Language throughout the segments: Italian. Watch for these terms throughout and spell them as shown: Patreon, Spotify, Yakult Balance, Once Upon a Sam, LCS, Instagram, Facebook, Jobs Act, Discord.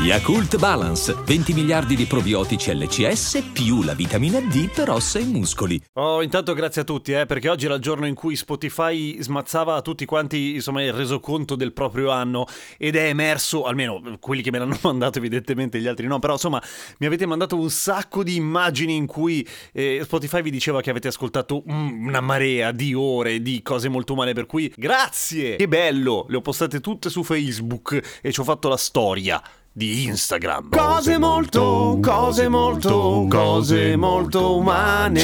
Yakult Balance, 20 miliardi di probiotici LCS più la vitamina D per ossa e muscoli. Oh, intanto grazie a tutti, perché oggi era il giorno in cui Spotify smazzava a tutti quanti, insomma, il resoconto del proprio anno, ed è emerso, almeno quelli che me l'hanno mandato, evidentemente gli altri no, però insomma mi avete mandato un sacco di immagini in cui Spotify vi diceva che avete ascoltato una marea di ore di cose molto umane, per cui grazie, che bello, le ho postate tutte su Facebook e ci ho fatto la storia di Instagram. Cose molto umane.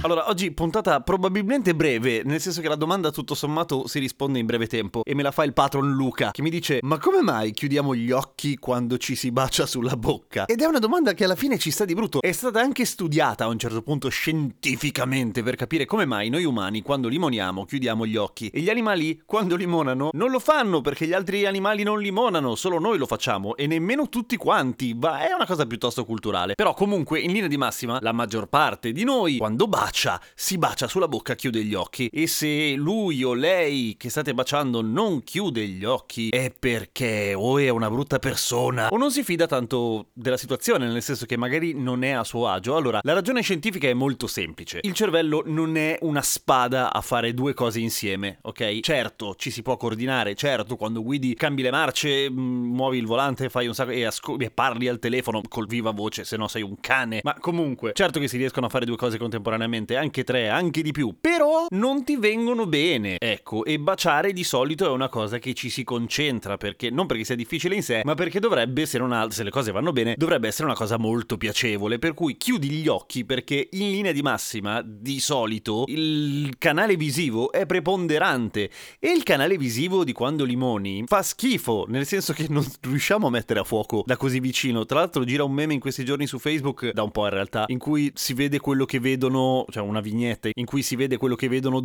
Allora, oggi puntata probabilmente breve, nel senso che la domanda tutto sommato si risponde in breve tempo, e me la fa il patron Luca, che mi dice: ma come mai chiudiamo gli occhi quando ci si bacia sulla bocca? Ed è una domanda che alla fine ci sta di brutto. È stata anche studiata a un certo punto scientificamente per capire come mai noi umani quando limoniamo chiudiamo gli occhi e gli animali quando limonano non lo fanno, perché gli altri animali non limonano, solo noi lo facciamo e nemmeno tutti quanti, ma è una cosa piuttosto culturale. Però comunque, in linea di massima, la maggior parte di noi, quando bacia, si bacia sulla bocca, chiude gli occhi. E se lui o lei che state baciando non chiude gli occhi, è perché o è una brutta persona o non si fida tanto della situazione, nel senso che magari non è a suo agio. Allora, la ragione scientifica è molto semplice. Il cervello non è una spada a fare due cose insieme, ok? Certo, ci si può coordinare, certo, quando guidi cambi le marce, muovi il volante, fai un sacco e parli al telefono col viva voce, se no sei un cane. Ma comunque, certo che si riescono a fare due cose contemporaneamente, anche tre, anche di più, però non ti vengono bene, ecco. E baciare di solito è una cosa che ci si concentra, perché non perché sia difficile in sé, ma perché dovrebbe, se le cose vanno bene, dovrebbe essere una cosa molto piacevole, per cui chiudi gli occhi, perché in linea di massima di solito il canale visivo è preponderante, e il canale visivo di quando limoni fa schifo, nel senso che non riusciamo a mettere a fuoco da così vicino. Tra l'altro gira un meme in questi giorni su Facebook, da un po' in realtà, in cui si vede quello che vedono, cioè una vignetta in cui si vede quello che vedono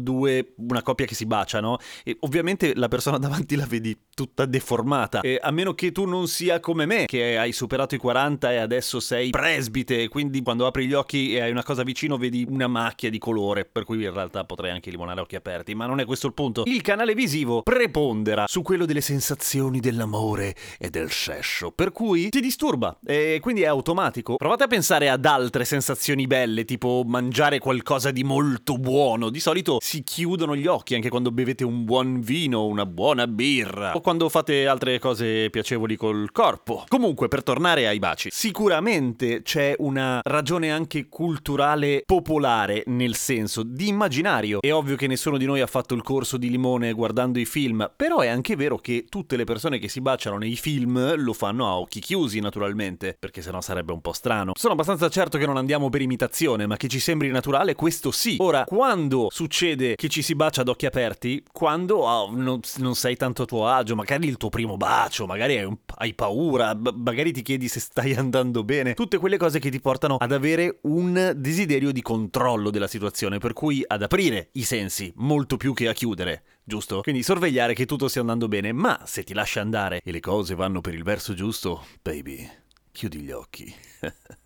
una coppia che si bacia, no? E ovviamente la persona davanti la vedi tutta deformata, e a meno che tu non sia come me, che hai superato i 40 e adesso sei presbite, quindi quando apri gli occhi e hai una cosa vicino vedi una macchia di colore, per cui in realtà potrei anche limonare occhi aperti, ma non è questo il punto. Il canale visivo prepondera su quello delle sensazioni, dell'amore e del sesso, per cui ti disturba e quindi è automatico. Provate a pensare ad altre sensazioni belle, tipo mangiare qualcosa di molto buono. Di solito si chiudono gli occhi anche quando bevete un buon vino, una buona birra, o quando fate altre cose piacevoli col corpo. Comunque, per tornare ai baci, sicuramente c'è una ragione anche culturale popolare, nel senso di immaginario. È ovvio che nessuno di noi ha fatto il corso di limone guardando i film, però è anche vero che tutte le persone che si baciano nei film lo fanno a occhi chiusi, naturalmente, perché sennò sarebbe un po' strano. Sono abbastanza certo che non andiamo per imitazione, ma che ci sembri naturale, questo sì. Ora, quando succede che ci si bacia ad occhi aperti? Quando non sei tanto a tuo agio, magari il tuo primo bacio, magari hai paura, magari ti chiedi se stai andando bene, tutte quelle cose che ti portano ad avere un desiderio di controllo della situazione, per cui ad aprire i sensi molto più che a chiudere, giusto? Quindi sorvegliare che tutto stia andando bene, ma se ti lasci andare e le cose vanno per il verso giusto, baby, chiudi gli occhi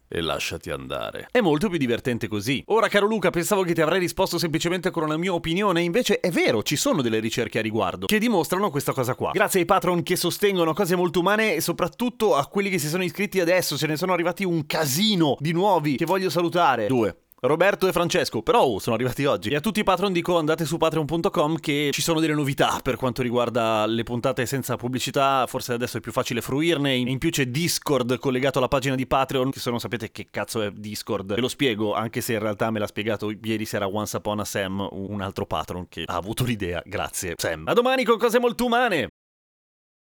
e lasciati andare. È molto più divertente così. Ora, caro Luca, pensavo che ti avrei risposto semplicemente con una mia opinione, invece è vero, ci sono delle ricerche a riguardo che dimostrano questa cosa qua. Grazie ai patron che sostengono Cose Molto Umane, e soprattutto a quelli che si sono iscritti adesso, ce ne sono arrivati un casino di nuovi che voglio salutare. Due. Roberto e Francesco, però sono arrivati oggi. E a tutti i patron dico: andate su patreon.com che ci sono delle novità per quanto riguarda le puntate senza pubblicità, forse adesso è più facile fruirne, in più c'è Discord collegato alla pagina di Patreon, che se non sapete che cazzo è Discord ve lo spiego, anche se in realtà me l'ha spiegato ieri sera Once Upon a Sam, un altro patron che ha avuto l'idea, grazie Sam. A domani con Cose Molto Umane!